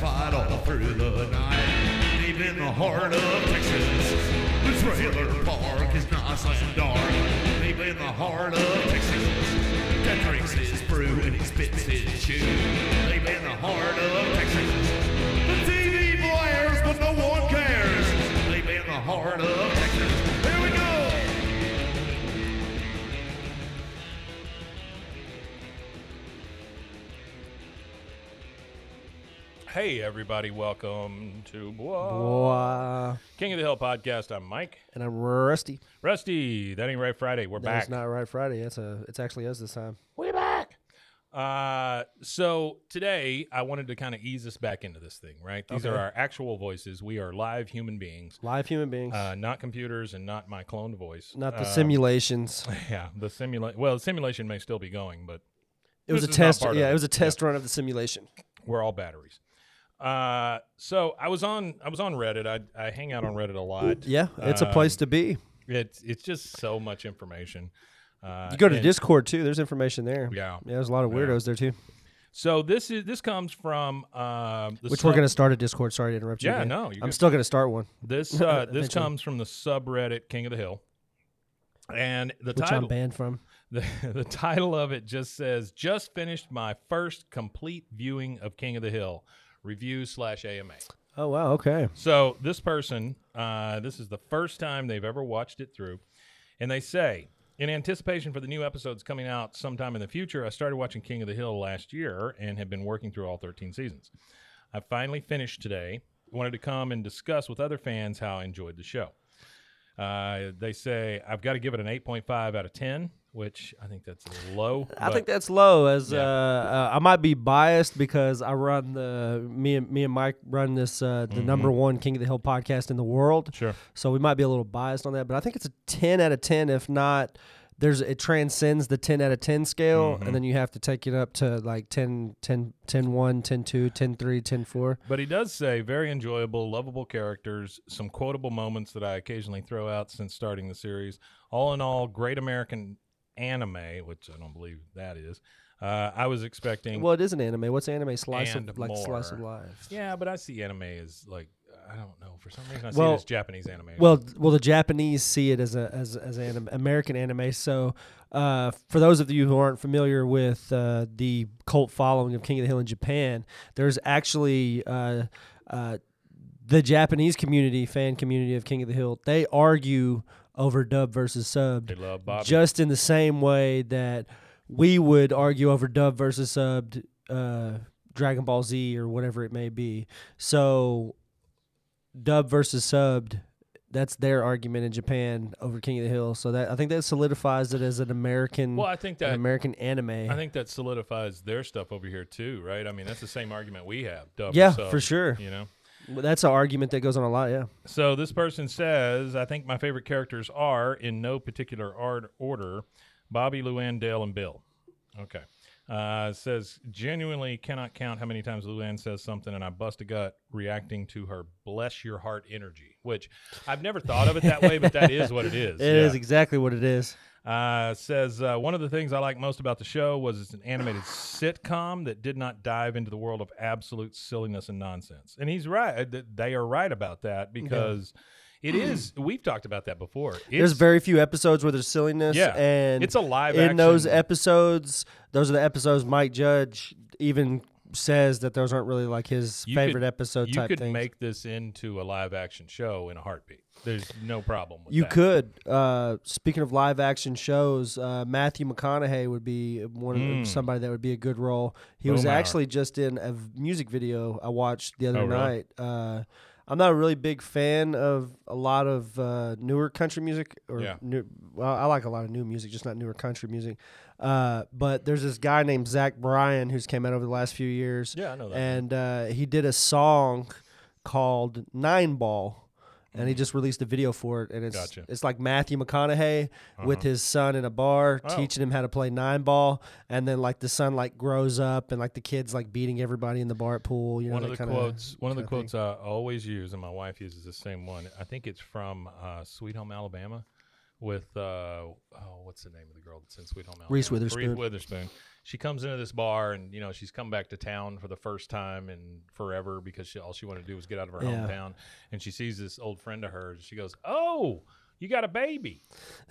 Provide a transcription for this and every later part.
Fight all through the night, deep in the heart of Texas. The trailer park is nice and dark, deep in the heart of Texas. That drinks his brew and he spits his chew, deep in the heart of Texas. The TV blares but no one cares, deep in the heart of Texas. Here we go! Hey everybody, welcome to King of the Hill podcast. I'm Mike. And I'm Rusty. Rusty, that ain't right Friday. We're back. That's not right Friday. It's actually us this time. We're back. So today I wanted to kind of ease us back into this thing, right? These are our actual voices. We are live human beings. Live human beings. Not computers and not my cloned voice. Not the simulations. Yeah, the simulation may still be going, but it was a test. Yeah, it was a test run of the simulation. We're all batteries. So I was on Reddit. I hang out on Reddit a lot. Yeah, it's a place to be. It's just so much information. You go to Discord too. There's information there. Yeah. There's a lot of weirdos there too. So this comes from we're going to start a Discord. Sorry to interrupt you. Yeah, again. No, I'm still going to start one. This comes from the subreddit King of the Hill, and title I'm banned from. The title of it just says, "Just finished my first complete viewing of King of the Hill." Review/AMA. Oh, wow. Okay. So this person, this is the first time they've ever watched it through. And they say, in anticipation for the new episodes coming out sometime in the future, I started watching King of the Hill last year and have been working through all 13 seasons. I finally finished today. Wanted to come and discuss with other fans how I enjoyed the show. They say, I've got to give it an 8.5 out of 10. Which I think that's low. I think that's low. I might be biased because I run me and Mike run this the number one King of the Hill podcast in the world. Sure. So we might be a little biased on that, but I think it's a 10 out of 10. If not, it transcends the 10 out of 10 scale, and then you have to take it up to like 10, 1, 10-2, 10-3, 10-4. But he does say very enjoyable, lovable characters, some quotable moments that I occasionally throw out since starting the series. All in all, great American anime, which I don't believe that is. I was expecting. Well, it is an anime. What's anime? Slice of life. Yeah, but I see anime as like, I don't know, for some reason I see it as Japanese anime. Well, the Japanese see it as anime, American anime. So, for those of you who aren't familiar with the cult following of King of the Hill in Japan, there's actually the Japanese fan community of King of the Hill. They argue over dub versus sub. They love Bobby. Just in the same way that we would argue over dub versus subbed Dragon Ball Z or whatever it may be. So dub versus subbed, that's their argument in Japan over King of the Hill. So that I think that solidifies it as an American American anime. I think that solidifies their stuff over here too, right? I mean, that's the same argument we have, dub versus sub, for sure. You know? Well, that's an argument that goes on a lot, yeah. So this person says, I think my favorite characters are, in no particular order, Bobby, Luann, Dale, and Bill. Okay. Says, genuinely cannot count how many times Luann says something and I bust a gut reacting to her bless your heart energy, which I've never thought of it that way, but that is what it is. It is exactly what it is. Says, one of the things I like most about the show was it's an animated sitcom that did not dive into the world of absolute silliness and nonsense. And he's right. They are right about that because it is. We've talked about that before. There's very few episodes where there's silliness. Yeah, and it's a live action. In those episodes, those are the episodes Mike Judge even says that those aren't really like his favorite episode type things. You could make this into a live action show in a heartbeat. There's no problem with that. You could. Speaking of live action shows, Matthew McConaughey would be one of somebody that would be a good role. He was actually just in a music video I watched the other night. Really? I'm not a really big fan of a lot of newer country music. I like a lot of new music, just not newer country music. But there's this guy named Zach Bryan who's came out over the last few years. Yeah, I know that. And he did a song called 9 Ball. And he just released a video for it, and it's like Matthew McConaughey with his son in a bar teaching him how to play 9 ball, and then like the son like grows up, and like the kid's like beating everybody in the bar at pool. You know, one of the quotes I always use, and my wife uses the same one. I think it's from Sweet Home Alabama, with what's the name of the girl that's in Sweet Home Alabama? Reese Witherspoon. Reese Witherspoon. She comes into this bar, and you know she's come back to town for the first time in forever because all she wanted to do was get out of her hometown. And she sees this old friend of hers. She goes, "Oh, you got a baby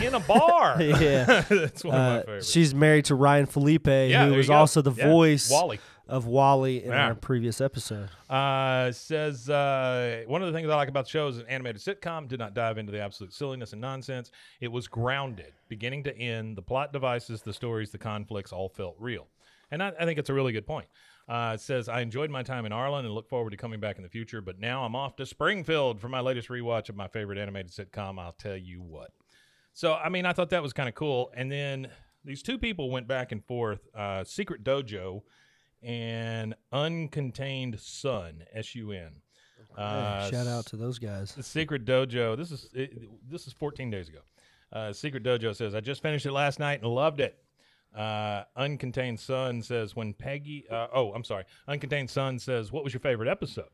in a bar." Yeah, that's one of my favorites. She's married to Ryan Felipe, who was also the voice of Wally in our previous episode. Says one of the things I like about the show is an animated sitcom did not dive into the absolute silliness and nonsense. It was grounded, beginning to end. The plot devices, the stories, the conflicts all felt real. And I think it's a really good point. It says, I enjoyed my time in Arlen and look forward to coming back in the future, but now I'm off to Springfield for my latest rewatch of my favorite animated sitcom, I'll tell you what. So, I mean, I thought that was kind of cool. And then these two people went back and forth, Secret Dojo and Uncontained Sun, S-U-N. Shout out to those guys. Secret Dojo, this is 14 days ago. Secret Dojo says, I just finished it last night and loved it. Uncontained Sun says, when Peggy, Uncontained Sun says, what was your favorite episode?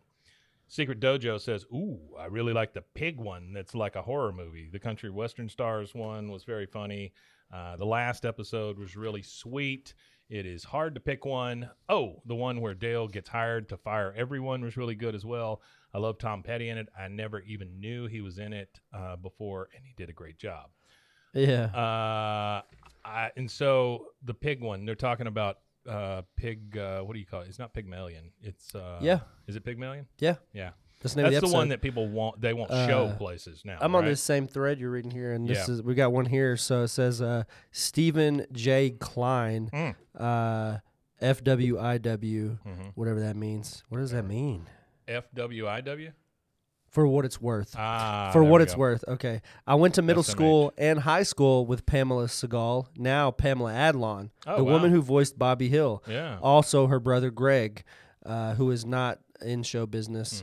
Secret Dojo says, ooh, I really like the pig one that's like a horror movie. The Country Western Stars one was very funny. The last episode was really sweet. It is hard to pick one. Oh, the one where Dale gets hired to fire everyone was really good as well. I love Tom Petty in it. I never even knew he was in it before, and he did a great job. Yeah. And so the pig one, they're talking about pig, what do you call it? It's not Pygmalion. It's, Is it Pygmalion? Yeah. Yeah. That's the one that people want. They won't show places now. I'm on this same thread you're reading here, and this is we got one here. So it says Stephen J. Klein, FWIW, whatever that means. What does that mean? FWIW? For what it's worth. For what it's worth. Okay. I went to middle school and high school with Pamela Segal, now Pamela Adlon, woman who voiced Bobby Hill. Yeah. Also her brother Greg, who is not in show business.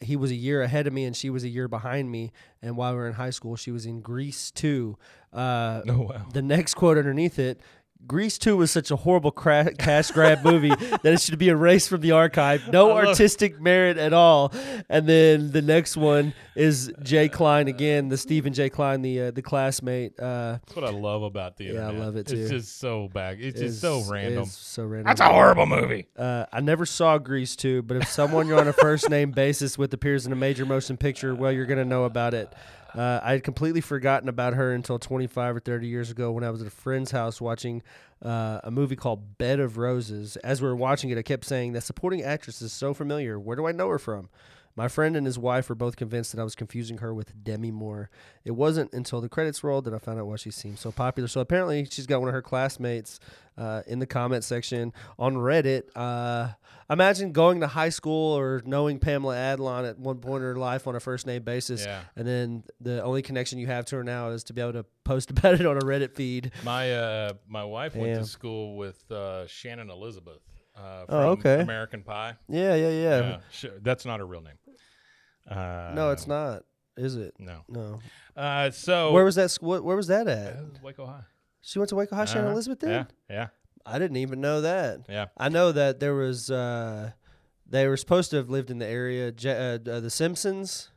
He was a year ahead of me and she was a year behind me, and while we were in high school she was in Grease 2. The next quote underneath it, Grease 2 was such a horrible cash grab movie that it should be erased from the archive. No artistic merit at all. And then the next one is J. Klein again, the Stephen J. Klein, the classmate. That's what I love about the internet. Yeah, I love it too. It's just so bad. It's just so random. It's so random. That's a horrible movie. I never saw Grease 2, but if someone you're on a first name basis with appears in a major motion picture, well, you're going to know about it. I had completely forgotten about her until 25 or 30 years ago when I was at a friend's house watching a movie called Bed of Roses. As we were watching it, I kept saying, that supporting actress is so familiar. Where do I know her from? My friend and his wife were both convinced that I was confusing her with Demi Moore. It wasn't until the credits rolled that I found out why she seemed so popular. So apparently she's got one of her classmates in the comment section on Reddit. Imagine going to high school or knowing Pamela Adlon at one point in her life on a first name basis, and then the only connection you have to her now is to be able to post about it on a Reddit feed. My wife went to school with Shannon Elizabeth from American Pie. Yeah. That's not her real name. No, it's not. Is it? No. No. So where was that? Where was that at? Waco High. She went to Waco High. Shannon Elizabeth did. Yeah. I didn't even know that. Yeah. I know that there was. They were supposed to have lived in the area. The Simpsons.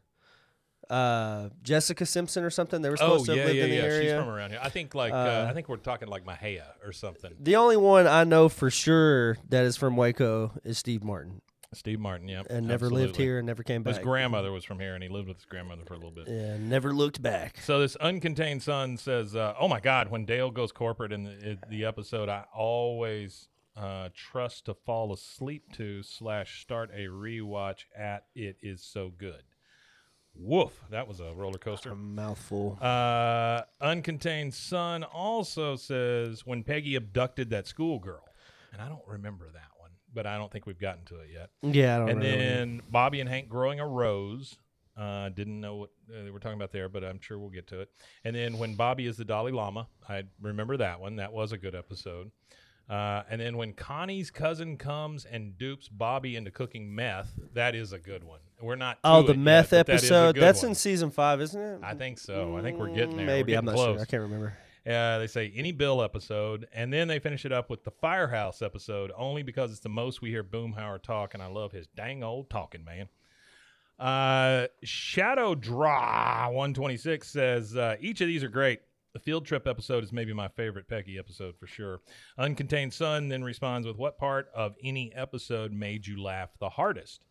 Jessica Simpson or something. They were supposed to have lived in the area. She's from around here. I think I think we're talking like Mahia or something. The only one I know for sure that is from Waco is Steve Martin. Steve Martin, yeah. And never lived here and never came back. His grandmother was from here, and he lived with his grandmother for a little bit. Yeah, never looked back. So this Uncontained Sun says, oh, my God, when Dale goes corporate in the episode, I always trust to fall asleep to / start a rewatch at It Is So Good. Woof, that was a roller coaster. A mouthful. Uncontained Sun also says, when Peggy abducted that schoolgirl. And I don't remember that one. But I don't think we've gotten to it yet. Yeah, I don't know. And then Bobby and Hank growing a rose. Didn't know what they were talking about there, but I'm sure we'll get to it. And then when Bobby is the Dalai Lama, I remember that one. That was a good episode. And then when Connie's cousin comes and dupes Bobby into cooking meth, that is a good one. We're not. Oh, the meth yet, episode. That's in season 5, isn't it? I think so. I think we're getting there. Maybe. I'm not sure. I can't remember. They say any Bill episode, and then they finish it up with the Firehouse episode, only because it's the most we hear Boomhauer talk, and I love his dang old talking, man. Shadow Draw 126 says, each of these are great. The field trip episode is maybe my favorite Peggy episode for sure. Uncontained Sun then responds with, what part of any episode made you laugh the hardest?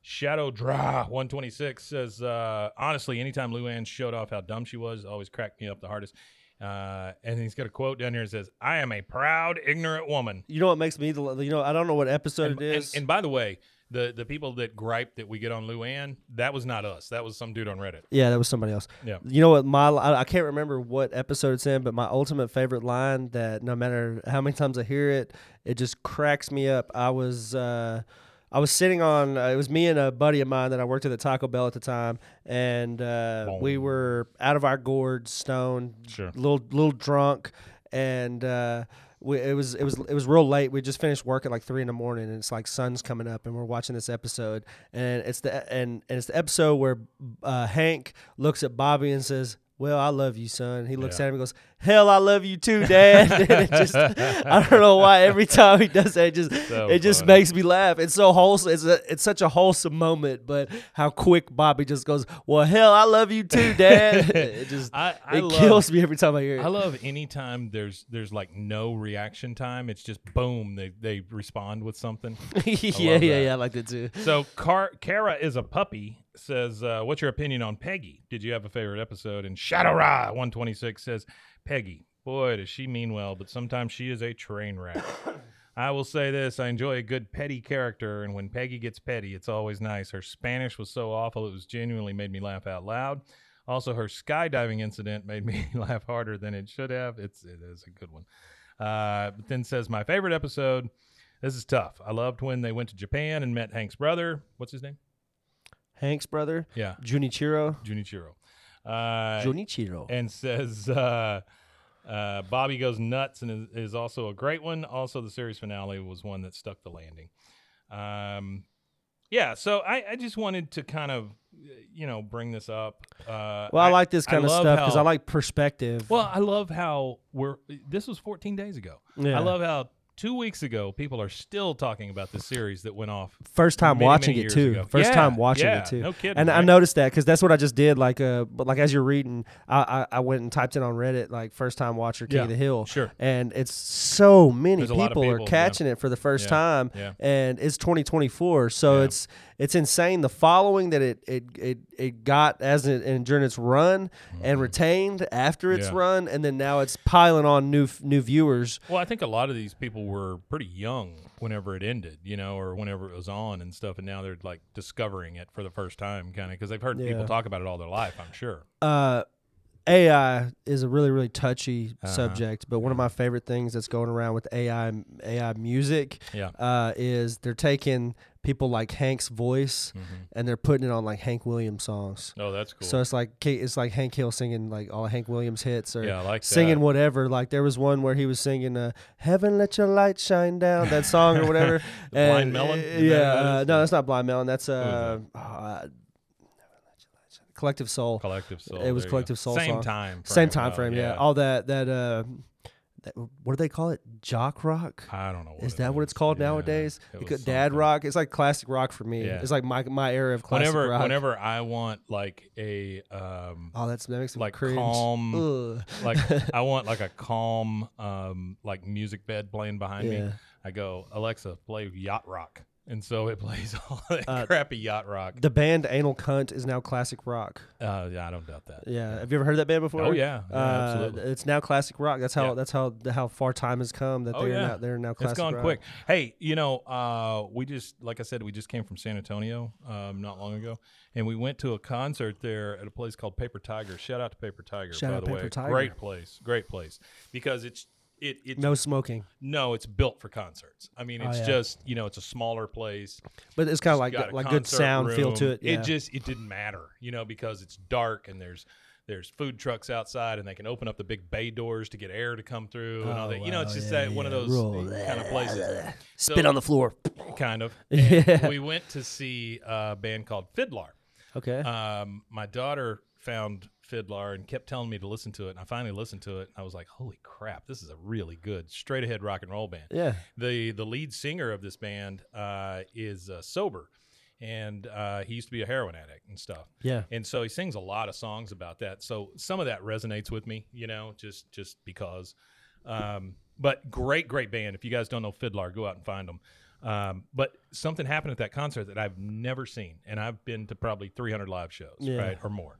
Shadow Draw 126 says, honestly, anytime Luann showed off how dumb she was, always cracked me up the hardest. And he's got a quote down here that says, I am a proud, ignorant woman. You know what makes me, I don't know what episode it is. And by the way, the people that gripe that we get on Luann, that was not us. That was some dude on Reddit. Yeah, that was somebody else. Yeah. You know what, I can't remember what episode it's in, but my ultimate favorite line that no matter how many times I hear it, it just cracks me up. I was sitting on, it was me and a buddy of mine that I worked at the Taco Bell at the time, and we were out of our gourd, stoned, sure. little drunk, and it was real late. We just finished work at like 3 a.m, and it's like sun's coming up, and we're watching this episode, and it's the episode where Hank looks at Bobby and says, well, I love you, son. He looks at him and goes, hell, I love you too, Dad. And it just, I don't know why every time he does that, it just makes me laugh. It's so wholesome. It's such a wholesome moment, but how quick Bobby just goes, well, hell, I love you too, Dad. It just kills me every time I hear it. I love any time there's like no reaction time. It's just boom, they respond with something. Yeah, I like that too. So Kara is a puppy. Says, what's your opinion on Peggy? Did you have a favorite episode? And Shadow Ra 126 says, Peggy, boy, does she mean well, but sometimes she is a train wreck. I will say this, I enjoy a good petty character, and when Peggy gets petty, it's always nice. Her Spanish was so awful, it was genuinely made me laugh out loud. Also, her skydiving incident made me laugh harder than it should have. It is a good one. But then says, my favorite episode, this is tough. I loved when they went to Japan and met Hank's brother. What's his name? Hank's brother, yeah, Junichiro. And says Bobby goes nuts and is also a great one. Also, the series finale was one that stuck the landing. So I just wanted to kind of, bring this up. I like this kind of stuff because I like perspective. Well, I love how this was 14 days ago. Yeah. I love how 2 weeks ago, people are still talking about this series that went off. First time watching it too. First time watching it too. No kidding. And right? I noticed that because that's what I just did. Like as you're reading, I went and typed in on Reddit like first time watcher King of the Hill. Sure. And it's so many people are catching it for the first time. Yeah. And it's 2024, so it's insane the following that it got as it during its run and retained after its run, and then now it's piling on new viewers. Well, I think a lot of these people were pretty young whenever it ended, or whenever it was on and stuff, and now they're like discovering it for the first time, kind of, because they've heard people talk about it all their life, I'm sure. AI is a really, really touchy subject, but one of my favorite things that's going around with AI music is they're taking people like Hank's voice and they're putting it on like Hank Williams songs. Oh, that's cool. So it's like Hank Hill singing like all Hank Williams hits or singing whatever. Like there was one where he was singing Heaven Let Your Light Shine Down, that song or whatever. Blind Melon? No, that's not Blind Melon. That's Collective Soul. It was Collective Soul. Same time frame. Yeah. All that. What do they call it? Jock rock. I don't know. Is that what it's called nowadays? Dad rock. It's like classic rock for me. Yeah. It's like my era of classic rock. Whenever I want like a that makes me like cringe. Calm. Like I want like a calm like music bed playing behind me. I go, Alexa, play yacht rock. And so it plays all that crappy yacht rock. The band Anal Cunt is now classic rock. Yeah, I don't doubt that. Yeah, have you ever heard of that band before? Oh yeah, absolutely. It's now classic rock. That's how far time has come that they're now classic rock. It's gone quick. Hey, you know, we just like I said, we just came from San Antonio not long ago, and we went to a concert there at a place called Paper Tiger. Shout out to Paper Tiger. Great place. Because it's no smoking. No, it's built for concerts. I mean, it's just, you know, it's a smaller place, but it's kind of like good sound room. Feel to it. Yeah. It didn't matter, you know, because it's dark and there's food trucks outside and they can open up the big bay doors to get air to come through and all that. Wow, you know, it's just one of those kind of places. Spit on the floor, kind of. Yeah. We went to see a band called Fidlar. Okay. My daughter found Fidlar and kept telling me to listen to it, and I finally listened to it, and I was like, holy crap, this is a really good straight ahead rock and roll band. Yeah, the lead singer of this band is sober, and he used to be a heroin addict and stuff, and so he sings a lot of songs about that, so some of that resonates with me, you know, just because but great band. If you guys don't know Fidlar, go out and find them. But something happened at that concert that I've never seen, and I've been to probably 300 live shows, right, or more.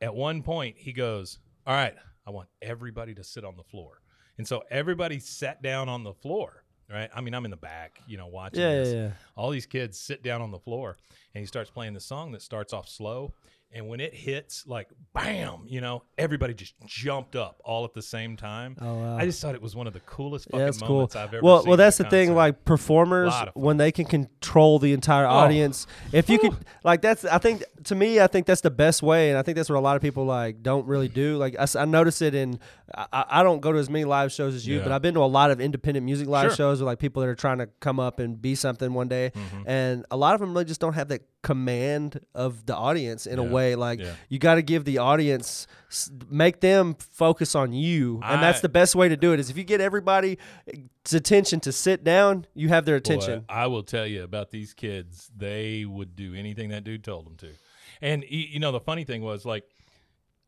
At one point he goes, all right, I want everybody to sit on the floor. And so everybody sat down on the floor, right? I mean, I'm in the back, you know, watching this. Yeah. All these kids sit down on the floor, and he starts playing the song that starts off slow. And when it hits, like, bam, you know, everybody just jumped up all at the same time. Oh, wow. I just thought it was one of the coolest fucking moments I've ever seen. Well, that's the thing. Like, performers, when they can control the entire audience, if you could, like, I think that's the best way. And I think that's what a lot of people, like, don't really do. Like, I notice it in, I don't go to as many live shows as you, but I've been to a lot of independent music live shows with, like, people that are trying to come up and be something one day. Mm-hmm. And a lot of them really just don't have that command of the audience in a way. You got to give the audience, make them focus on you, and that's the best way to do it. Is if you get everybody's attention to sit down, you have their attention. Boy, I will tell you about these kids; they would do anything that dude told them to. And you know, the funny thing was, like,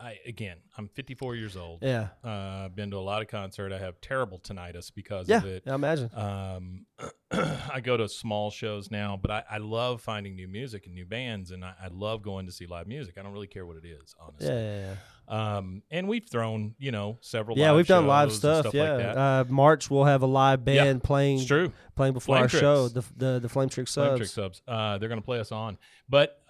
I'm 54 years old. Yeah, I've been to a lot of concerts. I have terrible tinnitus because of it. Yeah, I imagine. I go to small shows now, but I love finding new music and new bands, and I love going to see live music. I don't really care what it is, honestly. Yeah. And we've thrown, you know, several. Yeah, we've done live stuff. Yeah, like that. March we'll have a live band playing before Flame our Tricks. Show. The Flame Trick Subs. They're gonna play us on, but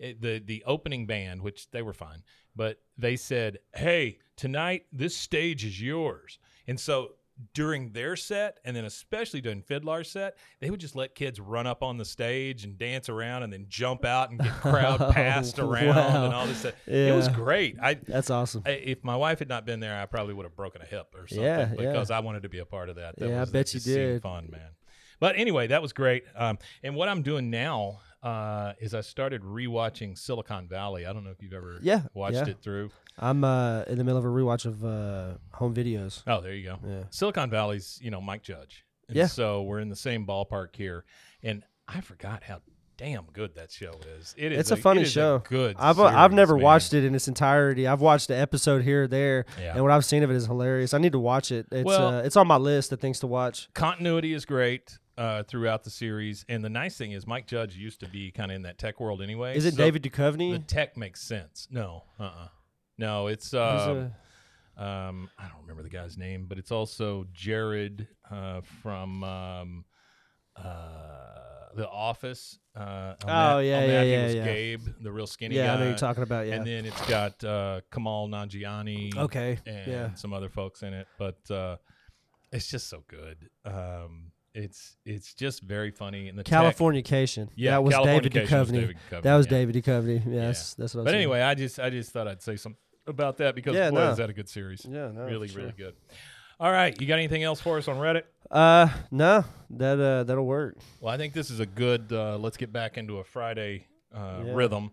The opening band, which they were fine, but they said, hey, tonight this stage is yours. And so during their set, and then especially during Fidlar's set, they would just let kids run up on the stage and dance around and then jump out and get crowd passed around and all this stuff. Yeah. It was great. That's awesome. If my wife had not been there, I probably would have broken a hip or something because I wanted to be a part of that. I bet you did. Fun, man. But anyway, that was great. And what I'm doing now is I started rewatching Silicon Valley. I don't know if you've ever watched it through. I'm in the middle of a rewatch of home videos. Oh, there you go. Yeah. Silicon Valley's, you know, Mike Judge. And so we're in the same ballpark here. And I forgot how damn good that show is. It's a funny show. Good. I've never watched it in its entirety. I've watched an episode here or there, and what I've seen of it is hilarious. I need to watch it. It's on my list of things to watch. Continuity is great throughout the series, and the nice thing is Mike Judge used to be kind of in that tech world anyway. Is it David Duchovny? The tech makes sense. No, no, it's I don't remember the guy's name, but it's also Jared from The Office. I think it was Gabe, the real skinny guy. Yeah, I know you're talking about. Yeah, and then it's got Kamal Nanjiani. Okay, and some other folks in it, but it's just so good. It's just very funny. And the Californication. That was David Duchovny. That was David Duchovny. Yes, that's what I was saying. But anyway, I just thought I'd say something about that because is that a good series? Yeah, no, really, really good. All right, you got anything else for us on Reddit? No, that'll work. Well, I think this is a good. Let's get back into a Friday rhythm.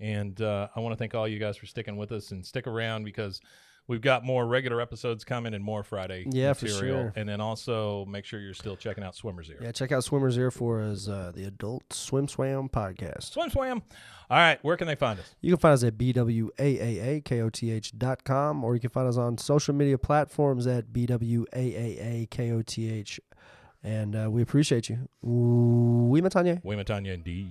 And I want to thank all you guys for sticking with us, and stick around because we've got more regular episodes coming and more Friday material. For sure. And then also make sure you're still checking out Swimmer's Ear. Yeah, check out Swimmer's Ear for us, the Adult Swim Swam podcast. Swim Swam. All right, where can they find us? You can find us at bwaaakoth.com, or you can find us on social media platforms at bwaaakoth. And we appreciate you. We matanya. We matanya indeed.